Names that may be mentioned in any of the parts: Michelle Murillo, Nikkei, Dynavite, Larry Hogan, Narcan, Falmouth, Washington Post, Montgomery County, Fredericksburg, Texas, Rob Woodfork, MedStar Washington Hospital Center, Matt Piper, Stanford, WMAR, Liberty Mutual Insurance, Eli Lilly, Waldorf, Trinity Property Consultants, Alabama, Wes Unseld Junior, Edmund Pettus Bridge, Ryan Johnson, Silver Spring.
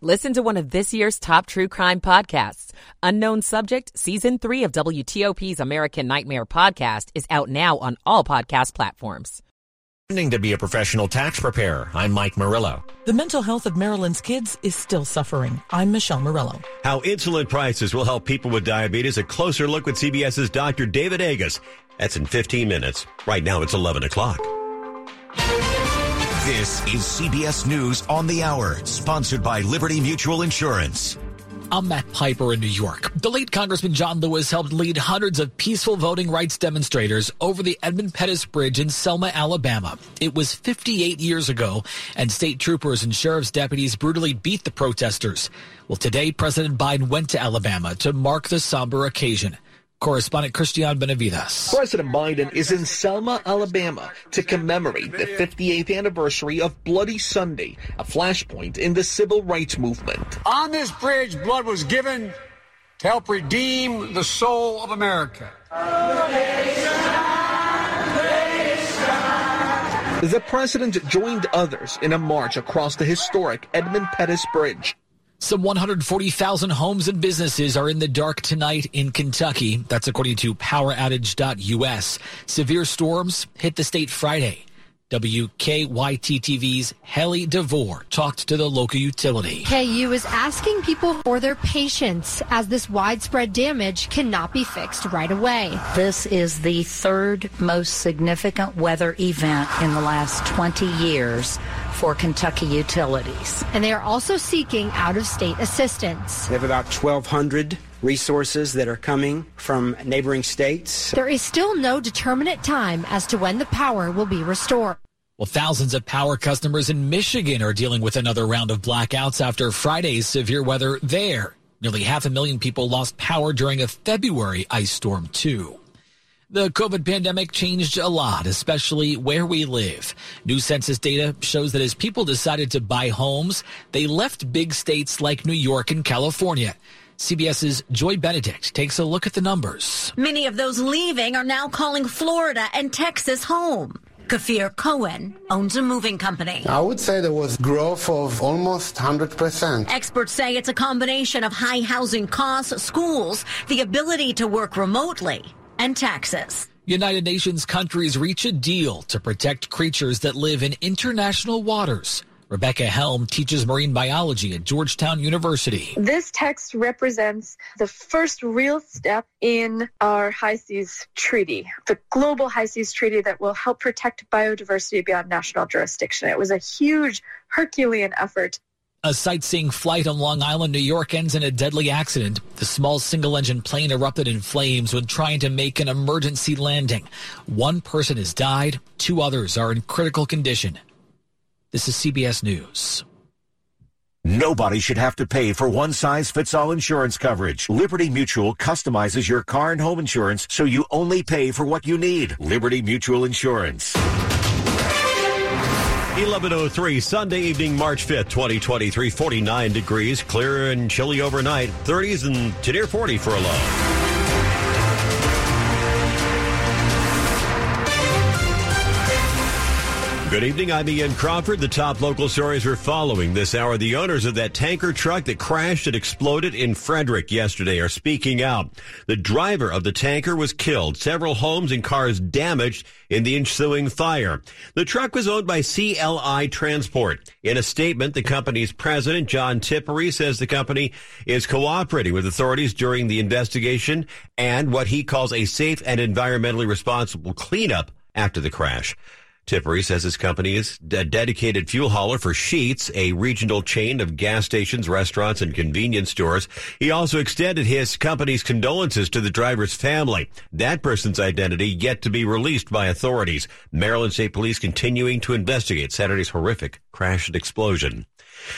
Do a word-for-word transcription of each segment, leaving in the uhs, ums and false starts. Listen to one of this year's top true crime podcasts. Unknown Subject, Season three of W T O P's American Nightmare podcast is out now on all podcast platforms. Pretending to be a professional tax preparer, I'm Mike Murillo. The mental health of Maryland's kids is still suffering. I'm Michelle Murillo. How insulin prices will help people with diabetes. A closer look with C B S's Doctor David Agus. That's in fifteen minutes. Right now it's eleven o'clock. This is C B S News on the Hour, sponsored by Liberty Mutual Insurance. I'm Matt Piper in New York. The late Congressman John Lewis helped lead hundreds of peaceful voting rights demonstrators over the Edmund Pettus Bridge in Selma, Alabama. It was fifty-eight years ago, and state troopers and sheriff's deputies brutally beat the protesters. Well, today, President Biden went to Alabama to mark the somber occasion. Correspondent Christian Benavides. President Biden is in Selma, Alabama to commemorate the fifty-eighth anniversary of Bloody Sunday, a flashpoint in the civil rights movement. On this bridge, blood was given to help redeem the soul of America. The president joined others in a march across the historic Edmund Pettus Bridge. Some one hundred forty thousand homes and businesses are in the dark tonight in Kentucky. That's according to power outage dot u s. Severe storms hit the state Friday. W K Y T-T V's Heli DeVore talked to the local utility. K U is asking people for their patience as this widespread damage cannot be fixed right away. This is the third most significant weather event in the last twenty years for Kentucky utilities. And they are also seeking out-of-state assistance. They have about twelve hundred resources that are coming from neighboring states. There is still no determinate time as to when the power will be restored. Well, thousands of power customers in Michigan are dealing with another round of blackouts after Friday's severe weather there. Nearly half a million people lost power during a February ice storm, too. The COVID pandemic changed a lot, especially where we live. New census data shows that as people decided to buy homes, they left big states like New York and California. C B S's Joy Benedict takes a look at the numbers. Many of those leaving are now calling Florida and Texas home. Kafir Cohen owns a moving company. I would say there was growth of almost one hundred percent. Experts say it's a combination of high housing costs, schools, the ability to work remotely, and taxes. United Nations countries reach a deal to protect creatures that live in international waters. Rebecca Helm teaches marine biology at Georgetown University. This text represents the first real step in our High Seas Treaty, the global High Seas Treaty that will help protect biodiversity beyond national jurisdiction. It was a huge Herculean effort. A sightseeing flight on Long Island, New York ends in a deadly accident. The small single-engine plane erupted in flames when trying to make an emergency landing. One person has died. Two others are in critical condition. This is C B S News. Nobody should have to pay for one-size-fits-all insurance coverage. Liberty Mutual customizes your car and home insurance so you only pay for what you need. Liberty Mutual Insurance. eleven oh three, Sunday evening, March fifth, twenty twenty-three, forty-nine degrees, clear and chilly overnight, thirties and to near forty for a low. Good evening, I'm Ian Crawford. The top local stories we're following this hour. The owners of that tanker truck that crashed and exploded in Frederick yesterday are speaking out. The driver of the tanker was killed, several homes and cars damaged in the ensuing fire. The truck was owned by C L I Transport. In a statement, the company's president, John Tippery, says the company is cooperating with authorities during the investigation and what he calls a safe and environmentally responsible cleanup after the crash. Tippery says his company is a dedicated fuel hauler for Sheetz, a regional chain of gas stations, restaurants, and convenience stores. He also extended his company's condolences to the driver's family. That person's identity yet to be released by authorities. Maryland State Police continuing to investigate Saturday's horrific crash and explosion.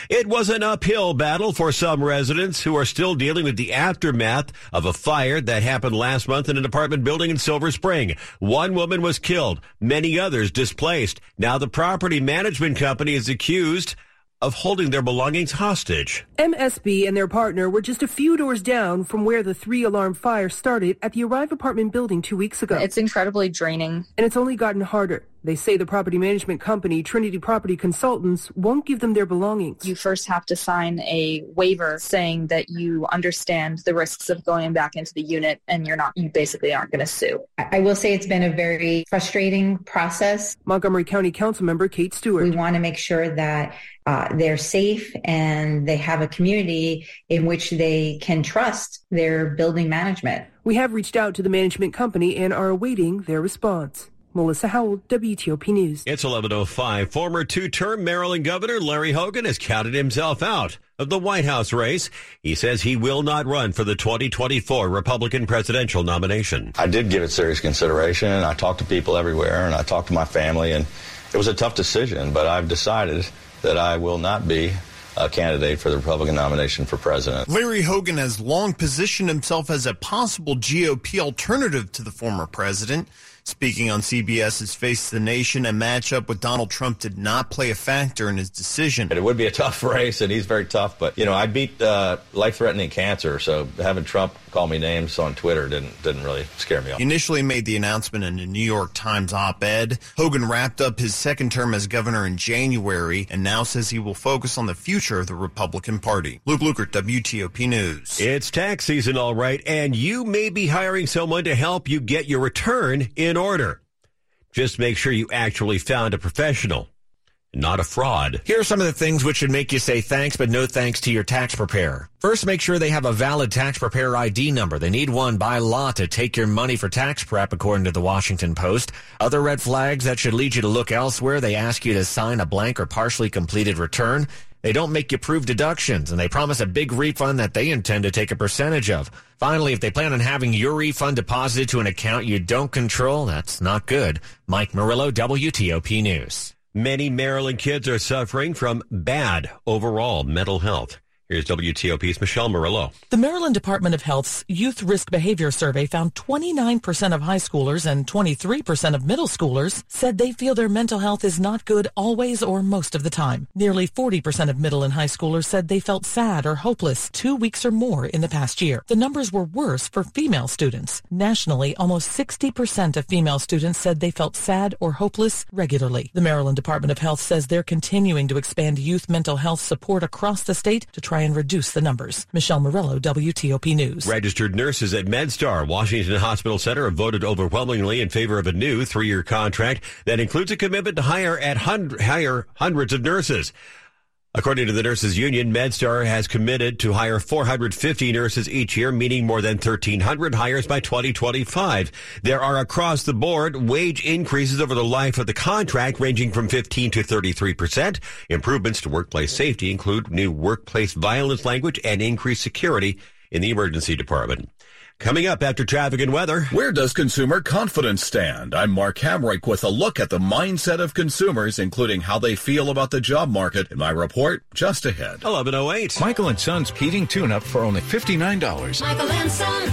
It was an uphill battle for some residents who are still dealing with the aftermath of a fire that happened last month in an apartment building in Silver Spring. One woman was killed, many others displaced. Now the property management company is accused of holding their belongings hostage. M S B and their partner were just a few doors down from where the three-alarm fire started at the Arrive apartment building two weeks ago. It's incredibly draining. And it's only gotten harder. They say the property management company, Trinity Property Consultants, won't give them their belongings. You first have to sign a waiver saying that you understand the risks of going back into the unit and you're not, you basically aren't going to sue. I will say it's been a very frustrating process. Montgomery County Councilmember Kate Stewart. We want to make sure that uh, they're safe and they have a community in which they can trust their building management. We have reached out to the management company and are awaiting their response. Melissa Howell, W T O P News. It's eleven oh five. Former two-term Maryland Governor Larry Hogan has counted himself out of the White House race. He says he will not run for the twenty twenty-four Republican presidential nomination. I did give it serious consideration, and I talked to people everywhere, and I talked to my family, and it was a tough decision, but I've decided that I will not be a candidate for the Republican nomination for president. Larry Hogan has long positioned himself as a possible G O P alternative to the former president. Speaking on CBS's Face the Nation, a matchup with Donald Trump did not play a factor in his decision. It would be a tough race, and he's very tough, but, you know, I beat uh, life-threatening cancer, so having Trump call me names on Twitter didn't didn't really scare me off. He initially made the announcement in a New York Times op-ed. Hogan wrapped up his second term as governor in January and now says he will focus on the future of the Republican Party. Luke Lukert, W T O P News. It's tax season, all right, and you may be hiring someone to help you get your return in order. Just make sure you actually found a professional, not a fraud. Here are some of the things which should make you say thanks but no thanks to your tax preparer. First, make sure they have a valid tax preparer I D number. They need one by law to take your money for tax prep, according to the Washington Post. Other red flags that should lead you to look elsewhere: they ask you to sign a blank or partially completed return. They don't make you prove deductions, and they promise a big refund that they intend to take a percentage of. Finally, if they plan on having your refund deposited to an account you don't control, that's not good. Mike Murillo, W T O P News. Many Maryland kids are suffering from bad overall mental health. Here's W T O P's Michelle Murillo. The Maryland Department of Health's Youth Risk Behavior Survey found twenty-nine percent of high schoolers and twenty-three percent of middle schoolers said they feel their mental health is not good always or most of the time. Nearly forty percent of middle and high schoolers said they felt sad or hopeless two weeks or more in the past year. The numbers were worse for female students. Nationally, almost sixty percent of female students said they felt sad or hopeless regularly. The Maryland Department of Health says they're continuing to expand youth mental health support across the state to try and reduce the numbers. Michelle Murillo, W T O P News. Registered nurses at MedStar Washington Hospital Center have voted overwhelmingly in favor of a new three-year contract that includes a commitment to hire at hundred, hire hundreds of nurses. According to the nurses union, MedStar has committed to hire four hundred fifty nurses each year, meaning more than one thousand three hundred hires by twenty twenty-five. There are across the board wage increases over the life of the contract ranging from fifteen to thirty-three percent. Improvements to workplace safety include new workplace violence language and increased security in the emergency department. Coming up after traffic and weather. Where does consumer confidence stand? I'm Mark Hamrick with a look at the mindset of consumers, including how they feel about the job market. In my report, just ahead. eleven oh eight. Michael and Son's heating tune-up for only fifty-nine dollars. Michael and Son.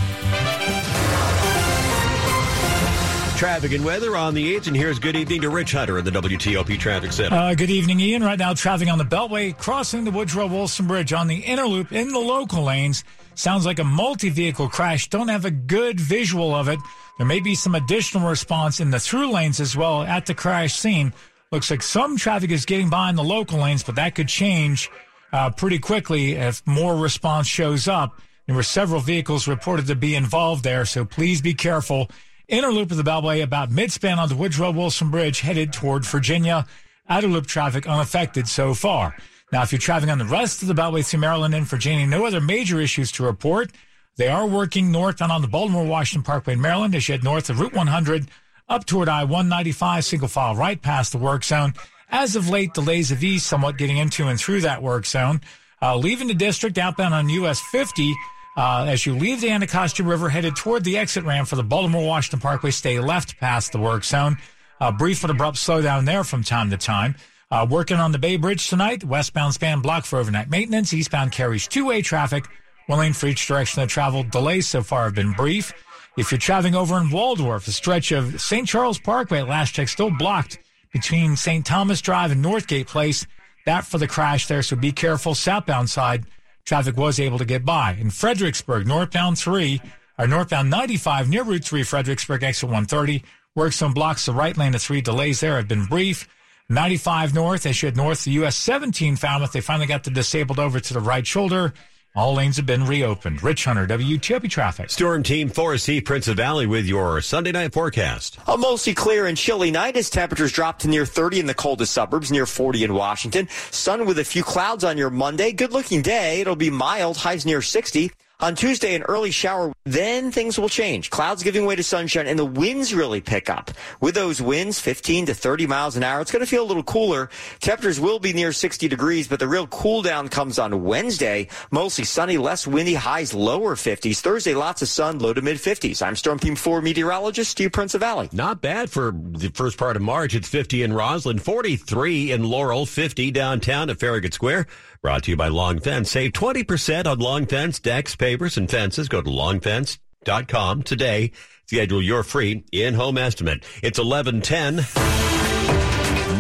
Traffic and weather on the eighth, and here's good evening to Rich Hunter at the W T O P Traffic Center. Uh, good evening, Ian. Right now, traffic on the Beltway, crossing the Woodrow Wilson Bridge on the inner loop in the local lanes. Sounds like a multi-vehicle crash. Don't have a good visual of it. There may be some additional response in the through lanes as well at the crash scene. Looks like some traffic is getting by in the local lanes, but that could change uh, pretty quickly if more response shows up. There were several vehicles reported to be involved there, so please be careful. Inner loop of the Beltway about mid-span on the Woodrow Wilson Bridge headed toward Virginia. Outer loop traffic unaffected so far. Now, if you're traveling on the rest of the Beltway through Maryland and Virginia, no other major issues to report. They are working north and on the Baltimore-Washington Parkway in Maryland as you head north of Route one hundred up toward I one ninety-five, single file right past the work zone. As of late, delays of ease somewhat getting into and through that work zone. Uh, leaving the district outbound on U S fifty, Uh, as you leave the Anacostia River, headed toward the exit ramp for the Baltimore-Washington Parkway, stay left past the work zone. A brief and abrupt slowdown there from time to time. Uh, working on the Bay Bridge tonight, westbound span blocked for overnight maintenance. Eastbound carries two-way traffic. One lane for each direction of travel. Delays so far have been brief. If you're traveling over in Waldorf, the stretch of Saint Charles Parkway at last check still blocked between Saint Thomas Drive and Northgate Place. That for the crash there, so be careful. Southbound side, traffic was able to get by. In Fredericksburg, northbound three, or northbound ninety-five near Route three, Fredericksburg, exit one thirty. Works on blocks the right lane of three. Delays there have been brief. ninety-five north, as you head north, the U S seventeen Falmouth. They finally got the disabled over to the right shoulder. All lanes have been reopened. Rich Hunter, W T O P Traffic. Storm Team four, Steve Prince of Valley with your Sunday night forecast. A mostly clear and chilly night as temperatures drop to near thirty in the coldest suburbs, near forty in Washington. Sun with a few clouds on your Monday. Good-looking day. It'll be mild, highs near sixty. On Tuesday, an early shower, then things will change. Clouds giving way to sunshine, and the winds really pick up. With those winds, fifteen to thirty miles an hour, it's going to feel a little cooler. Temperatures will be near sixty degrees, but the real cool down comes on Wednesday. Mostly sunny, less windy, highs lower fifties. Thursday, lots of sun, low to mid-fifties. I'm Storm Team four meteorologist Steve Prince of Valley. Not bad for the first part of March. It's fifty in Roslyn, forty-three in Laurel, fifty downtown at Farragut Square. Brought to you by Long Fence. Save twenty percent on Long Fence decks, pavers, and fences. Go to long fence dot com today. Schedule your free in-home estimate. It's eleven ten.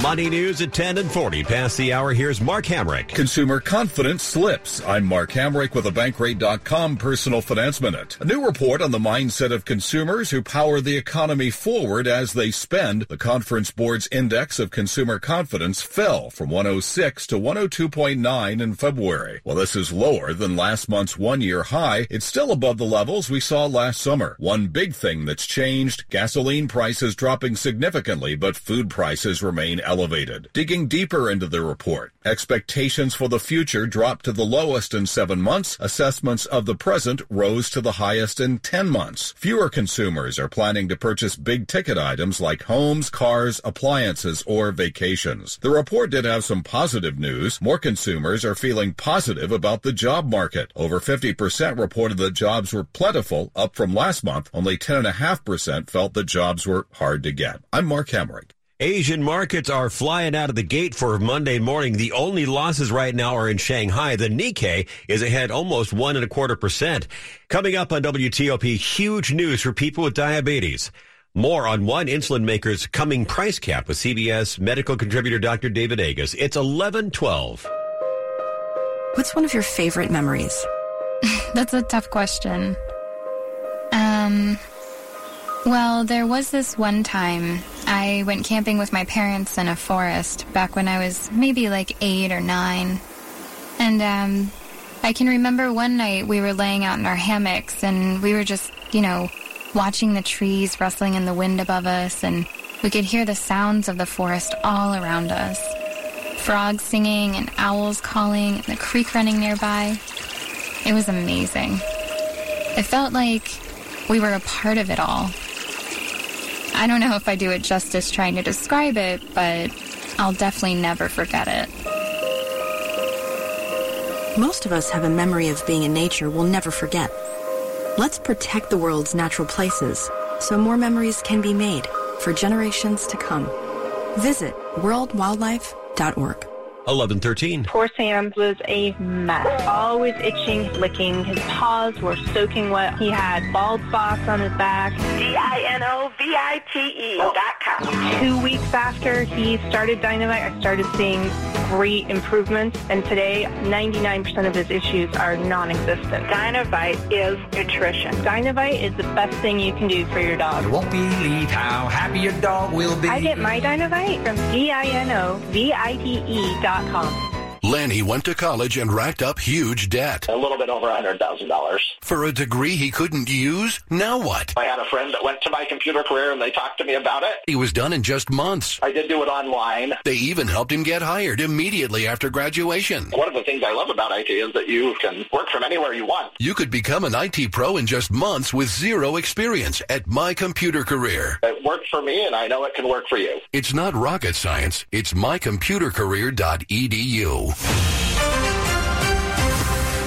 Money news at ten and forty. Past the hour, here's Mark Hamrick. Consumer confidence slips. I'm Mark Hamrick with a Bankrate dot com personal finance minute. A new report on the mindset of consumers who power the economy forward as they spend. The Conference Board's index of consumer confidence fell from one oh six to one oh two point nine in February. While this is lower than last month's one-year high, it's still above the levels we saw last summer. One big thing that's changed, gasoline prices dropping significantly, but food prices remain elevated. Digging deeper into the report, expectations for the future dropped to the lowest in seven months. Assessments of the present rose to the highest in ten months. Fewer consumers are planning to purchase big-ticket items like homes, cars, appliances, or vacations. The report did have some positive news. More consumers are feeling positive about the job market. Over fifty percent reported that jobs were plentiful, up from last month. Only ten point five percent felt that jobs were hard to get. I'm Mark Hamrick. Asian markets are flying out of the gate for Monday morning. The only losses right now are in Shanghai. The Nikkei is ahead almost one and a quarter percent. Coming up on W T O P, huge news for people with diabetes. More on one insulin maker's coming price cap with C B S medical contributor Doctor David Agus. It's eleven twelve. What's one of your favorite memories? That's a tough question. Um... Well, there was this one time I went camping with my parents in a forest back when I was maybe like eight or nine. And um, I can remember one night we were laying out in our hammocks and we were just, you know, watching the trees rustling in the wind above us, and we could hear the sounds of the forest all around us. Frogs singing and owls calling and the creek running nearby. It was amazing. It felt like we were a part of it all. I don't know if I do it justice trying to describe it, but I'll definitely never forget it. Most of us have a memory of being in nature we'll never forget. Let's protect the world's natural places so more memories can be made for generations to come. Visit world wildlife dot org. eleven thirteen. Poor Sam was a mess. Always itching, licking. His paws were soaking wet. He had bald spots on his back. D I N O V I T E dot com. Two weeks after he started Dynamite, I started seeing great improvements. And today, ninety-nine percent of his issues are non-existent. Dynavite is nutrition. Dynavite is the best thing you can do for your dog. You won't believe how happy your dog will be. I get my Dynavite from D I N O V I T E dot com. Lanny went to college and racked up huge debt. A little bit over one hundred thousand dollars. For a degree he couldn't use? Now what? I had a friend that went to my computer career and they talked to me about it. It was done in just months. I did do it online. They even helped him get hired immediately after graduation. One of the things I love about I T is that you can work from anywhere you want. You could become an I T pro in just months with zero experience at My Computer Career. It worked for me and I know it can work for you. It's not rocket science. It's my computer career dot e d u.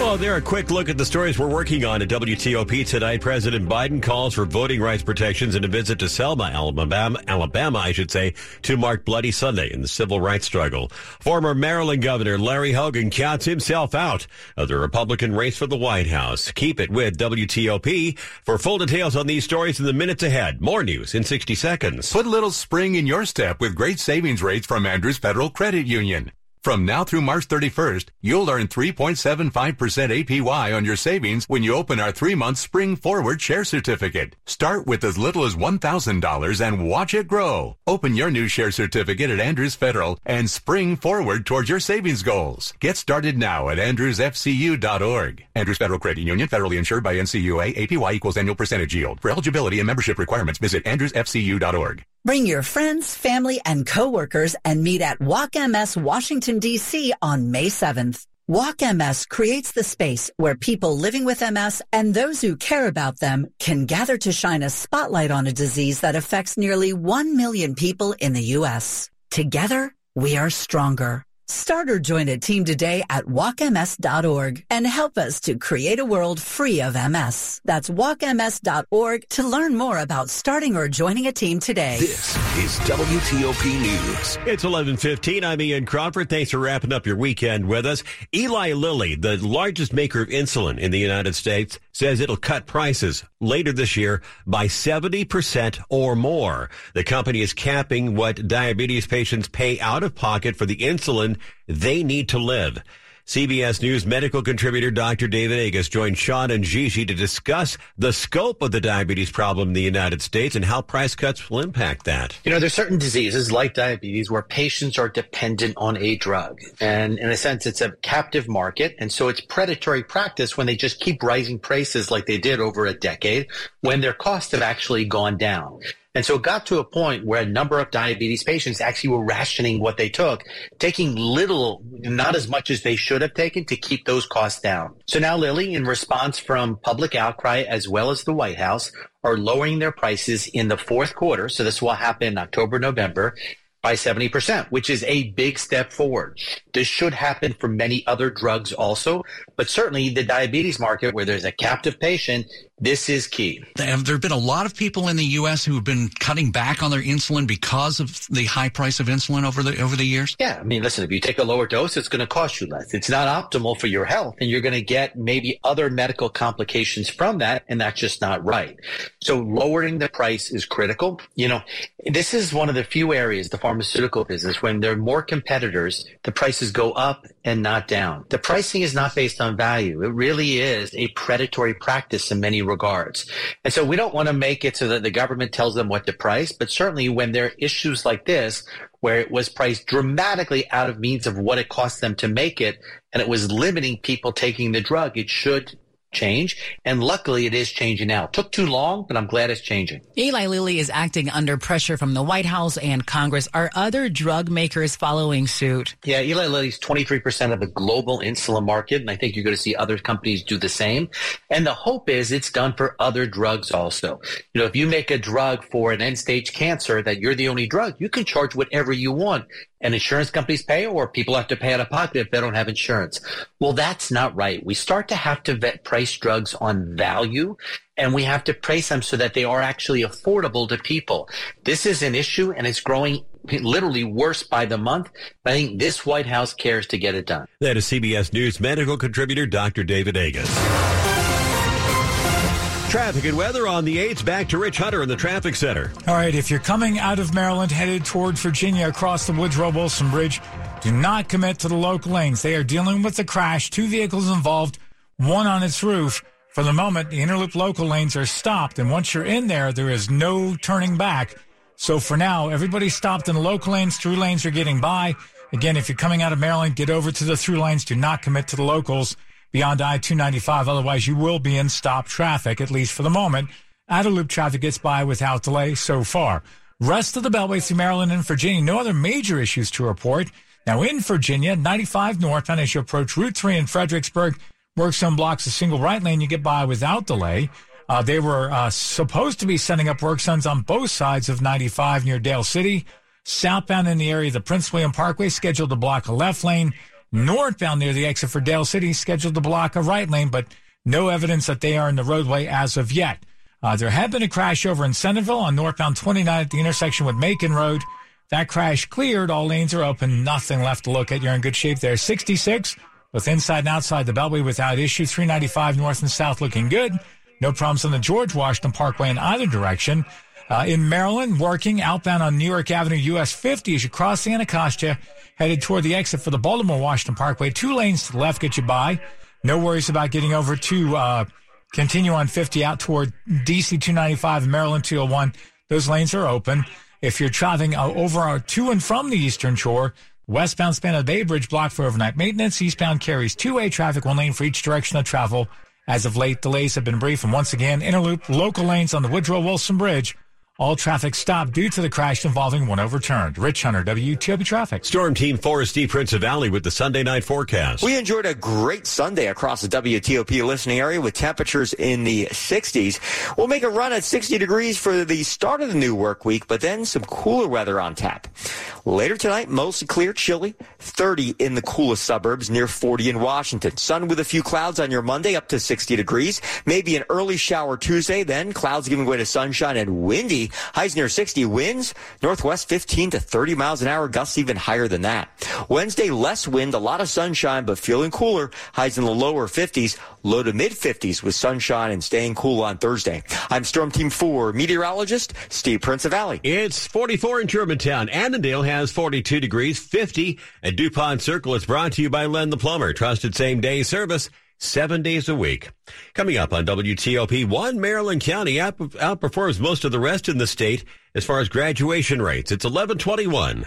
Hello there. A quick look at the stories we're working on at W T O P tonight. President Biden calls for voting rights protections in a visit to Selma, Alabama, Alabama, I should say, to mark Bloody Sunday in the civil rights struggle. Former Maryland Governor Larry Hogan counts himself out of the Republican race for the White House. Keep it with W T O P for full details on these stories in the minutes ahead. More news in sixty seconds. Put a little spring in your step with great savings rates from Andrews Federal Credit Union. From now through March thirty-first, you'll earn three point seven five percent A P Y on your savings when you open our three-month Spring Forward Share Certificate. Start with as little as one thousand dollars and watch it grow. Open your new Share Certificate at Andrews Federal and spring forward towards your savings goals. Get started now at andrews f c u dot org. Andrews Federal Credit Union, federally insured by N C U A. A P Y equals annual percentage yield. For eligibility and membership requirements, visit andrews f c u dot org. Bring your friends, family, and coworkers and meet at Walk M S Washington, D C on May seventh. Walk M S creates the space where people living with M S and those who care about them can gather to shine a spotlight on a disease that affects nearly one million people in the U S. Together, we are stronger. Start or join a team today at walk m s dot org and help us to create a world free of M S. That's walk m s dot org to learn more about starting or joining a team today. This is W T O P News. It's eleven fifteen. I'm Ian Crawford. Thanks for wrapping up your weekend with us. Eli Lilly, the largest maker of insulin in the United States, says it'll cut prices later this year by seventy percent or more. The company is capping what diabetes patients pay out of pocket for the insulin they need to live. C B S News medical contributor Doctor David Agus joined Sean and Gigi to discuss the scope of the diabetes problem in the United States and how price cuts will impact that. You know, there's certain diseases like diabetes where patients are dependent on a drug. And in a sense, it's a captive market. And so it's predatory practice when they just keep rising prices like they did over a decade when their costs have actually gone down. And so it got to a point where a number of diabetes patients actually were rationing what they took, taking little, not as much as they should have taken to keep those costs down. So now Lilly, in response from public outcry as well as the White House, are lowering their prices in the fourth quarter. So this will happen in October, November, by seventy percent, which is a big step forward. This should happen for many other drugs also, but certainly the diabetes market where there's a captive patient, this is key. There have been a lot of people in the U S who have been cutting back on their insulin because of the high price of insulin over the over the years? Yeah, I mean, listen, if you take a lower dose, it's going to cost you less. It's not optimal for your health, and you're going to get maybe other medical complications from that, and that's just not right. So lowering the price is critical. You know, this is one of the few areas, the pharmaceutical pharmaceutical business, when there are more competitors, the prices go up and not down. The pricing is not based on value. It really is a predatory practice in many regards. And so we don't want to make it so that the government tells them what to price, but certainly when there are issues like this, where it was priced dramatically out of means of what it cost them to make it, and it was limiting people taking the drug, it should change, and luckily it is changing now. It took too long, but I'm glad it's changing. Eli Lilly is acting under pressure from the White House and Congress. Are other drug makers following suit? Yeah, Eli Lilly's twenty-three percent of the global insulin market, and I think you're going to see other companies do the same. And the hope is it's done for other drugs also. You know, if you make a drug for an end-stage cancer that you're the only drug, you can charge whatever you want. And insurance companies pay, or people have to pay out of pocket if they don't have insurance. Well, that's not right. We start to have to vet price drugs on value, and we have to price them so that they are actually affordable to people. This is an issue, and it's growing literally worse by the month. I think this White House cares to get it done. That is C B S News medical contributor Doctor David Agus. Traffic and weather on the eights. Back to Rich Hunter in the traffic center. All right, if you're coming out of Maryland, headed toward Virginia across the Woodrow Wilson Bridge, do not commit to the local lanes. They are dealing with the crash. Two vehicles involved, one on its roof. For the moment, the interloop local lanes are stopped, and once you're in there, there is no turning back. So for now, everybody's stopped in the local lanes. Through lanes are getting by. Again, if you're coming out of Maryland, get over to the through lanes. Do not commit to the locals beyond I two ninety-five, otherwise you will be in stop traffic, at least for the moment. Out-of-loop traffic gets by without delay so far. Rest of the Beltway through Maryland and Virginia, no other major issues to report. Now in Virginia, ninety-five northbound as you approach Route three in Fredericksburg, work zone blocks a single right lane, you get by without delay. Uh, they were uh, supposed to be setting up work zones on both sides of ninety-five near Dale City. Southbound in the area of the Prince William Parkway, scheduled to block a left lane. northbound near the exit for Dale City, scheduled to block a right lane, but no evidence that they are in the roadway as of yet. Uh, there had been a crash over in Centerville on northbound twenty-nine at the intersection with Macon Road. That crash cleared. All lanes are open. Nothing left to look at. You're in good shape there. sixty-six, both inside and outside the Beltway without issue. three ninety-five north and south looking good. No problems on the George Washington Parkway in either direction. Uh, in Maryland, working outbound on New York Avenue, U S fifty, as you cross the Anacostia, headed toward the exit for the Baltimore-Washington Parkway. Two lanes to the left get you by. No worries about getting over to uh, continue on fifty out toward D C two ninety-five and Maryland two oh one. Those lanes are open. If you're traveling uh, over to and from the Eastern Shore, westbound span of the Bay Bridge blocked for overnight maintenance. Eastbound carries two-way traffic, one lane for each direction of travel. As of late, delays have been brief. And once again, Interloop, local lanes on the Woodrow Wilson Bridge. All traffic stopped due to the crash involving one overturned. Rich Hunter, W T O P Traffic. Storm Team four is Steve Prince of Valley with the Sunday night forecast. We enjoyed a great Sunday across the W T O P listening area with temperatures in the sixties. We'll make a run at sixty degrees for the start of the new work week, but then some cooler weather on tap. Later tonight, mostly clear, chilly, thirty in the coolest suburbs, near forty in Washington. Sun with a few clouds on your Monday, up to sixty degrees. Maybe an early shower Tuesday, then clouds giving way to sunshine and windy. Highs near sixty, winds northwest fifteen to thirty miles an hour, gusts even higher than that. Wednesday, less wind, a lot of sunshine, but feeling cooler. Highs in the lower fifties, low to mid fifties with sunshine and staying cool on Thursday. I'm Storm Team four meteorologist Steve Prince of Valley. It's forty-four in Germantown. Annandale has forty-two degrees, fifty at DuPont Circle. It's brought to you by Len the Plumber. Trusted same-day service seven days a week. Coming up on W T O P, one Maryland county out, outperforms most of the rest in the state as far as graduation rates. It's eleven twenty-one.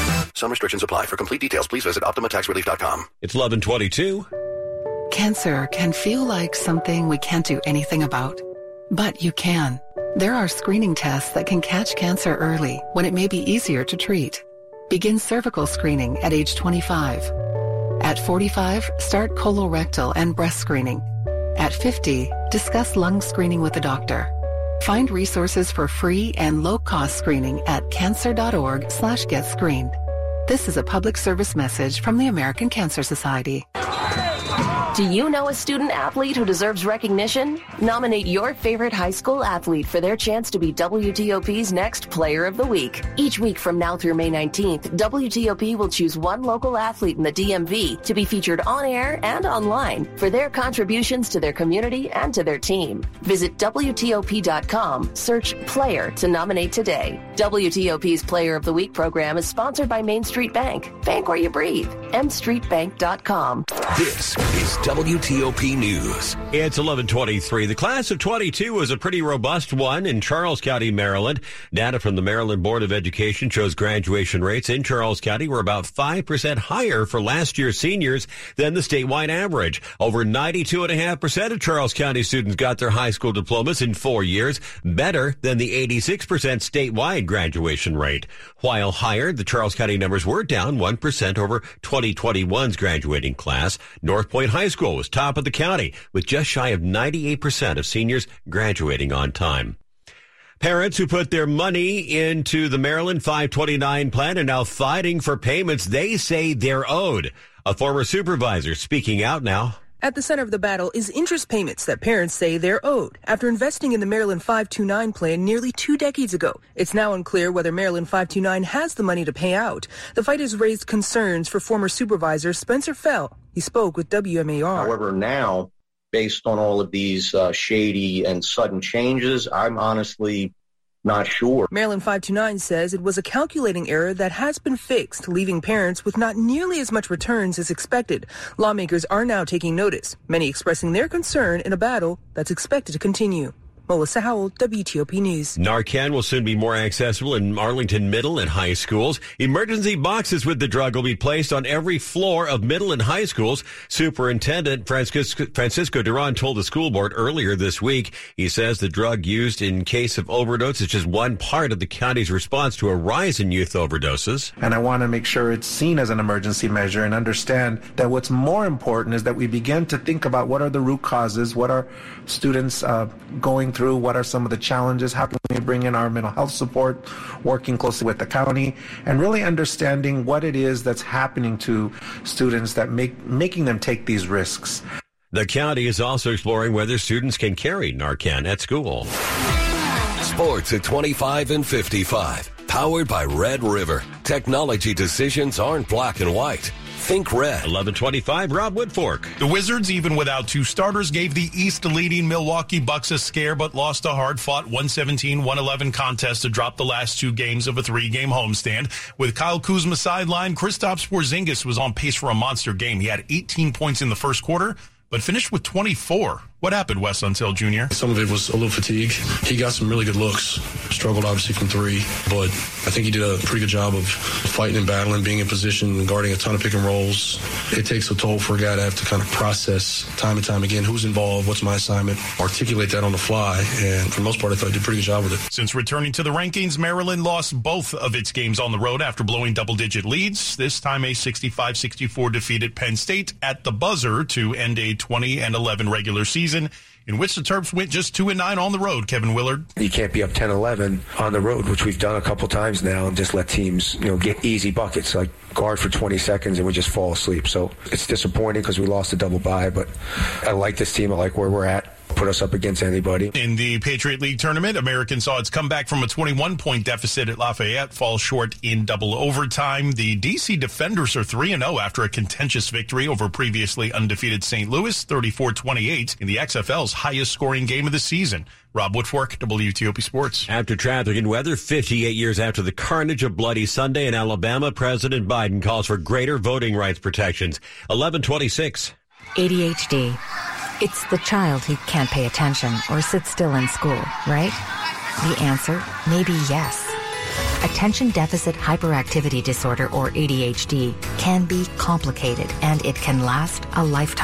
Some restrictions apply. For complete details, please visit Optima Tax Relief dot com. It's eleven twenty-two. Cancer can feel like something we can't do anything about, but you can. There are screening tests that can catch cancer early when it may be easier to treat. Begin cervical screening at age twenty-five. At forty-five, start colorectal and breast screening. At fifty, discuss lung screening with a doctor. Find resources for free and low-cost screening at cancer.org slash get screened. This is a public service message from the American Cancer Society. Do you know a student athlete who deserves recognition? Nominate your favorite high school athlete for their chance to be W T O P's next Player of the Week. Each week from now through May nineteenth, W T O P will choose one local athlete in the D M V to be featured on air and online for their contributions to their community and to their team. Visit W T O P dot com, search Player to nominate today. W T O P's Player of the Week program is sponsored by Main Street Bank. Bank where you breathe. M Street Bank dot com. This is W T O P News. It's eleven twenty-three. The class of twenty-two was a pretty robust one in Charles County, Maryland. Data from the Maryland Board of Education shows graduation rates in Charles County were about five percent higher for last year's seniors than the statewide average. Over ninety-two point five percent of Charles County students got their high school diplomas in four years, better than the eighty-six percent statewide graduation rate. While higher, the Charles County numbers were down one percent over twenty twenty-one's graduating class. North Point High School was top of the county with just shy of ninety-eight percent of seniors graduating on time. Parents who put their money into the Maryland five twenty-nine plan are now fighting for payments they say they're owed. A former supervisor speaking out now. At the center of the battle is interest payments that parents say they're owed after investing in the Maryland five twenty-nine plan nearly two decades ago. It's now unclear whether Maryland five twenty-nine has the money to pay out. The fight has raised concerns for former supervisor Spencer Fell. He spoke with W M A R. However, now based on all of these uh, shady and sudden changes, I'm honestly not sure. Maryland five two nine says it was a calculating error that has been fixed, leaving parents with not nearly as much returns as expected. Lawmakers are now taking notice, many expressing their concern in a battle that's expected to continue. Melissa Howell, W T O P News. Narcan will soon be more accessible in Arlington middle and high schools. Emergency boxes with the drug will be placed on every floor of middle and high schools. Superintendent Francisco, Francisco Duran told the school board earlier this week. He says the drug used in case of overdose is just one part of the county's response to a rise in youth overdoses. And I want to make sure it's seen as an emergency measure and understand that what's more important is that we begin to think about what are the root causes, what are students uh, going through. Through, what are some of the challenges? How can we bring in our mental health support, working closely with the county, and really understanding what it is that's happening to students that make making them take these risks. The county is also exploring whether students can carry Narcan at school. Sports at twenty-five and fifty-five, powered by Red River. Technology decisions aren't black and white. Think red. eleven twenty-five, Rob Woodfork. The Wizards, even without two starters, gave the East-leading Milwaukee Bucks a scare, but lost a hard-fought one seventeen one eleven contest to drop the last two games of a three-game homestand. With Kyle Kuzma sidelined, Kristaps Porzingis was on pace for a monster game. He had eighteen points in the first quarter, but finished with twenty-four. What happened, Wes Unseld Junior? Some of it was a little fatigue. He got some really good looks. Struggled, obviously, from three, but I think he did a pretty good job of fighting and battling, being in position and guarding a ton of pick and rolls. It takes a toll for a guy to have to kind of process time and time again who's involved, what's my assignment, articulate that on the fly, and for the most part, I thought he did a pretty good job with it. Since returning to the rankings, Maryland lost both of its games on the road after blowing double-digit leads, this time a sixty-five sixty-four defeat at Penn State at the buzzer to end a twenty and eleven regular season, in which the Terps went just two and nine on the road, Kevin Willard. You can't be up ten eleven on the road, which we've done a couple times now, and just let teams, you know, get easy buckets, like guard for twenty seconds, and we just fall asleep. So it's disappointing because we lost a double bye, but I like this team. I like where we're at. Put us up against anybody. In the Patriot League tournament, American saw its comeback from a twenty-one point deficit at Lafayette fall short in double overtime. The D C Defenders are three and oh after a contentious victory over previously undefeated Saint Louis, thirty-four twenty-eight, in the X F L's highest scoring game of the season. Rob Woodfork, W T O P Sports. After traffic and weather, fifty-eight years after the carnage of Bloody Sunday in Alabama, President Biden calls for greater voting rights protections. eleven twenty-six. A D H D. It's the child who can't pay attention or sit still in school, right? The answer may be yes. Attention Deficit Hyperactivity Disorder, or A D H D, can be complicated, and it can last a lifetime.